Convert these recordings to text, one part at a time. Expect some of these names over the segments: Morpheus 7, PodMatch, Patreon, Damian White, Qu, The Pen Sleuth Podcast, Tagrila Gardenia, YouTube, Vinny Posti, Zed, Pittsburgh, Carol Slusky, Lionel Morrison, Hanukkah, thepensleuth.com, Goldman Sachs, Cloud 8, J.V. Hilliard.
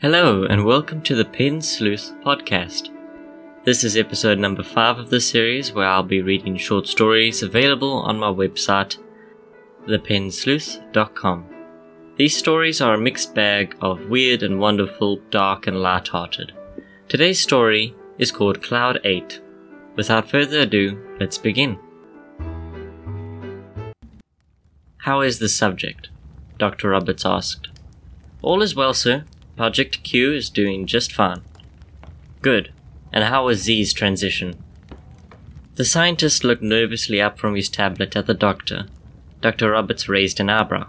Hello and welcome to the Pen Sleuth Podcast. This is episode number 5 of this series where I'll be reading short stories available on my website, thepensleuth.com. These stories are a mixed bag of weird and wonderful, dark and light-hearted. Today's story is called Cloud 8. Without further ado, let's begin. How is the subject? Dr. Roberts asked. All is well, sir. Project Q is doing just fine. Good. And how was Z's transition? The scientist looked nervously up from his tablet at the doctor. Dr. Roberts raised an eyebrow.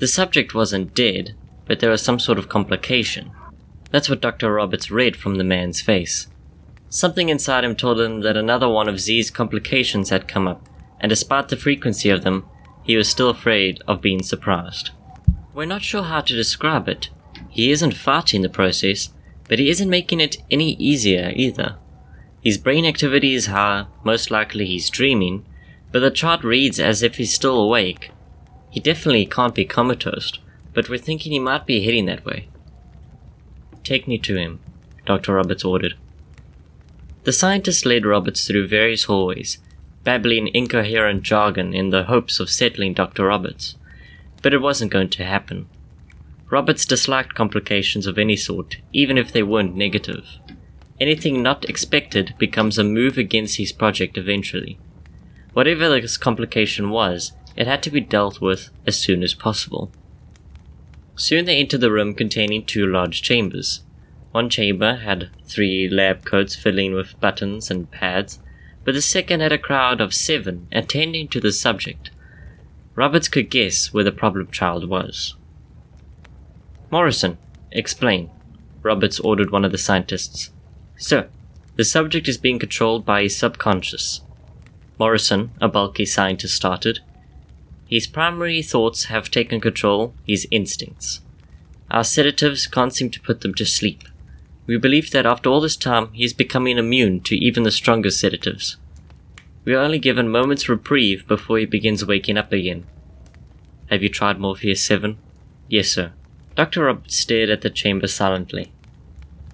The subject wasn't dead, but there was some sort of complication. That's what Dr. Roberts read from the man's face. Something inside him told him that another one of Z's complications had come up, and despite the frequency of them, he was still afraid of being surprised. We're not sure how to describe it. He isn't farting the process, but he isn't making it any easier either. His brain activity is high, most likely he's dreaming, but the chart reads as if he's still awake. He definitely can't be comatose, but we're thinking he might be heading that way. Take me to him, Dr. Roberts ordered. The scientist led Roberts through various hallways, babbling incoherent jargon in the hopes of settling Dr. Roberts, but it wasn't going to happen. Roberts disliked complications of any sort, even if they weren't negative. Anything not expected becomes a move against his project eventually. Whatever this complication was, it had to be dealt with as soon as possible. Soon they entered the room containing two large chambers. One chamber had 3 lab coats filling with buttons and pads, but the second had a crowd of 7 attending to the subject. Roberts could guess where the problem child was. Morrison, explain, Roberts ordered one of the scientists. Sir, the subject is being controlled by his subconscious. Morrison, a bulky scientist, started. His primary thoughts have taken control, his instincts. Our sedatives can't seem to put them to sleep. We believe that after all this time, he is becoming immune to even the strongest sedatives. We are only given moments reprieve before he begins waking up again. Have you tried Morpheus 7? Yes, sir. Dr. Roberts stared at the chamber silently.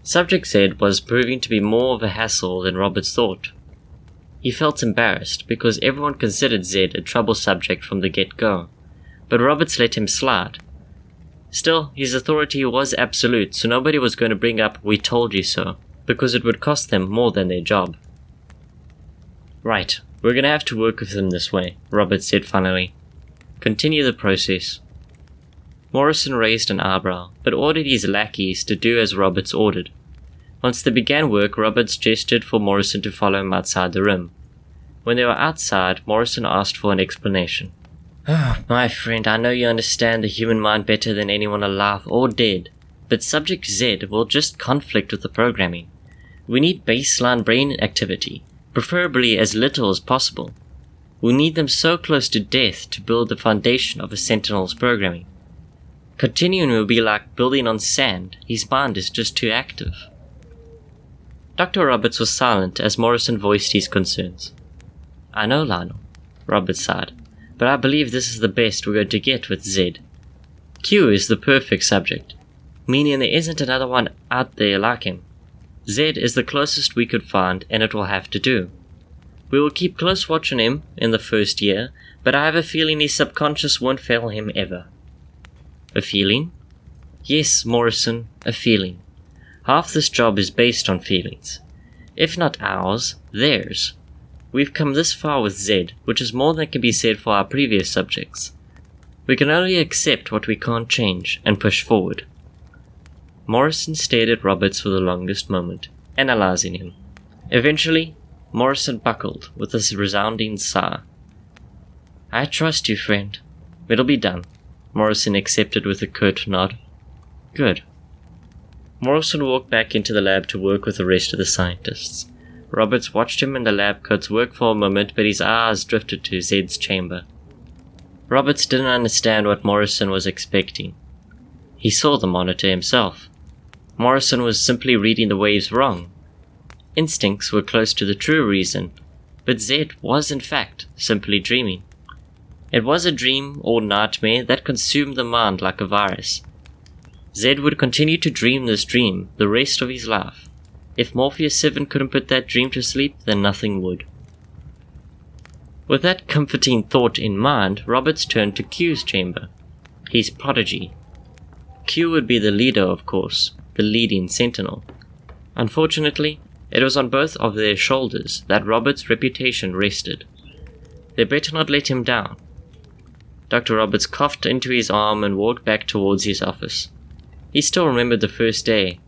Subject Zed was proving to be more of a hassle than Roberts thought. He felt embarrassed because everyone considered Zed a trouble subject from the get-go, but Roberts let him slide. Still, his authority was absolute, so nobody was going to bring up "we told you so," because it would cost them more than their job. Right, we're going to have to work with him this way, Roberts said finally. Continue the process. Morrison raised an eyebrow, but ordered his lackeys to do as Roberts ordered. Once they began work, Roberts gestured for Morrison to follow him outside the room. When they were outside, Morrison asked for an explanation. Oh, my friend, I know you understand the human mind better than anyone alive or dead, but Subject Z will just conflict with the programming. We need baseline brain activity, preferably as little as possible. We need them so close to death to build the foundation of a Sentinel's programming. Continuing will be like building on sand. His mind is just too active. Dr. Roberts was silent as Morrison voiced his concerns. I know, Lionel, Roberts sighed, but I believe this is the best we're going to get with Zed. Q is the perfect subject, meaning there isn't another one out there like him. Zed is the closest we could find, and it will have to do. We will keep close watch on him in the first year, but I have a feeling his subconscious won't fail him ever. A feeling? Yes, Morrison, a feeling. Half this job is based on feelings. If not ours, theirs. We've come this far with Zed, which is more than can be said for our previous subjects. We can only accept what we can't change and push forward. Morrison stared at Roberts for the longest moment, analyzing him. Eventually, Morrison buckled with a resounding sigh. I trust you, friend. It'll be done. Morrison accepted with a curt nod. Good. Morrison walked back into the lab to work with the rest of the scientists. Roberts watched him and the lab coats work for a moment, but his eyes drifted to Zed's chamber. Roberts didn't understand what Morrison was expecting. He saw the monitor himself. Morrison was simply reading the waves wrong. Instincts were close to the true reason, but Zed was in fact simply dreaming. It was a dream or nightmare that consumed the mind like a virus. Zed would continue to dream this dream the rest of his life. If Morpheus 7 couldn't put that dream to sleep, then nothing would. With that comforting thought in mind, Roberts turned to Q's chamber, his prodigy. Q would be the leader, of course, the leading sentinel. Unfortunately, it was on both of their shoulders that Roberts' reputation rested. They better not let him down. Dr. Roberts coughed into his arm and walked back towards his office. He still remembered the first day.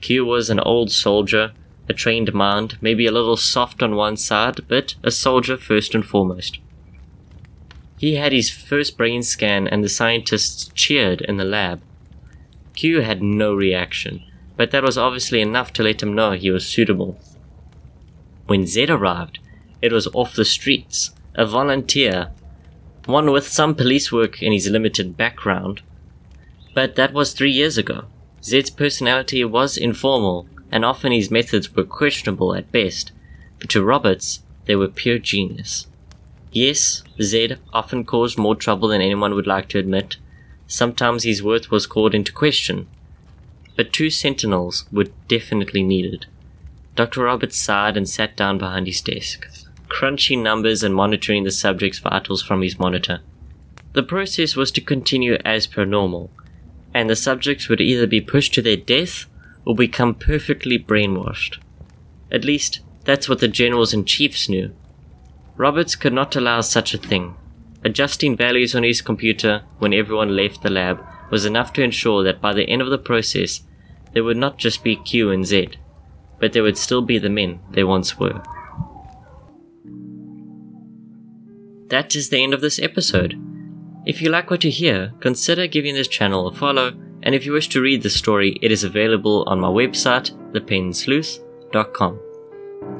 Q was an old soldier, a trained mind, maybe a little soft on one side, but a soldier first and foremost. He had his first brain scan and the scientists cheered in the lab. Q had no reaction, but that was obviously enough to let him know he was suitable. When Zed arrived, it was off the streets, a volunteer, one with some police work in his limited background. But that was 3 years ago. Zed's personality was informal, and often his methods were questionable at best, but to Roberts, they were pure genius. Yes, Zed often caused more trouble than anyone would like to admit. Sometimes his worth was called into question. But 2 sentinels were definitely needed. Dr. Roberts sighed and sat down behind his desk, crunching numbers and monitoring the subject's vitals from his monitor. The process was to continue as per normal, and the subjects would either be pushed to their death or become perfectly brainwashed. At least, that's what the generals and chiefs knew. Roberts could not allow such a thing. Adjusting values on his computer when everyone left the lab was enough to ensure that by the end of the process, there would not just be Q and Z, but there would still be the men they once were. That is the end of this episode. If you like what you hear, consider giving this channel a follow, and if you wish to read the story, it is available on my website, thepensleuth.com.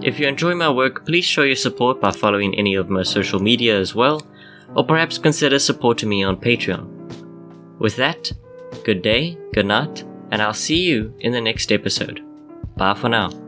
If you enjoy my work, please show your support by following any of my social media as well, or perhaps consider supporting me on Patreon. With that, good day, good night, and I'll see you in the next episode. Bye for now.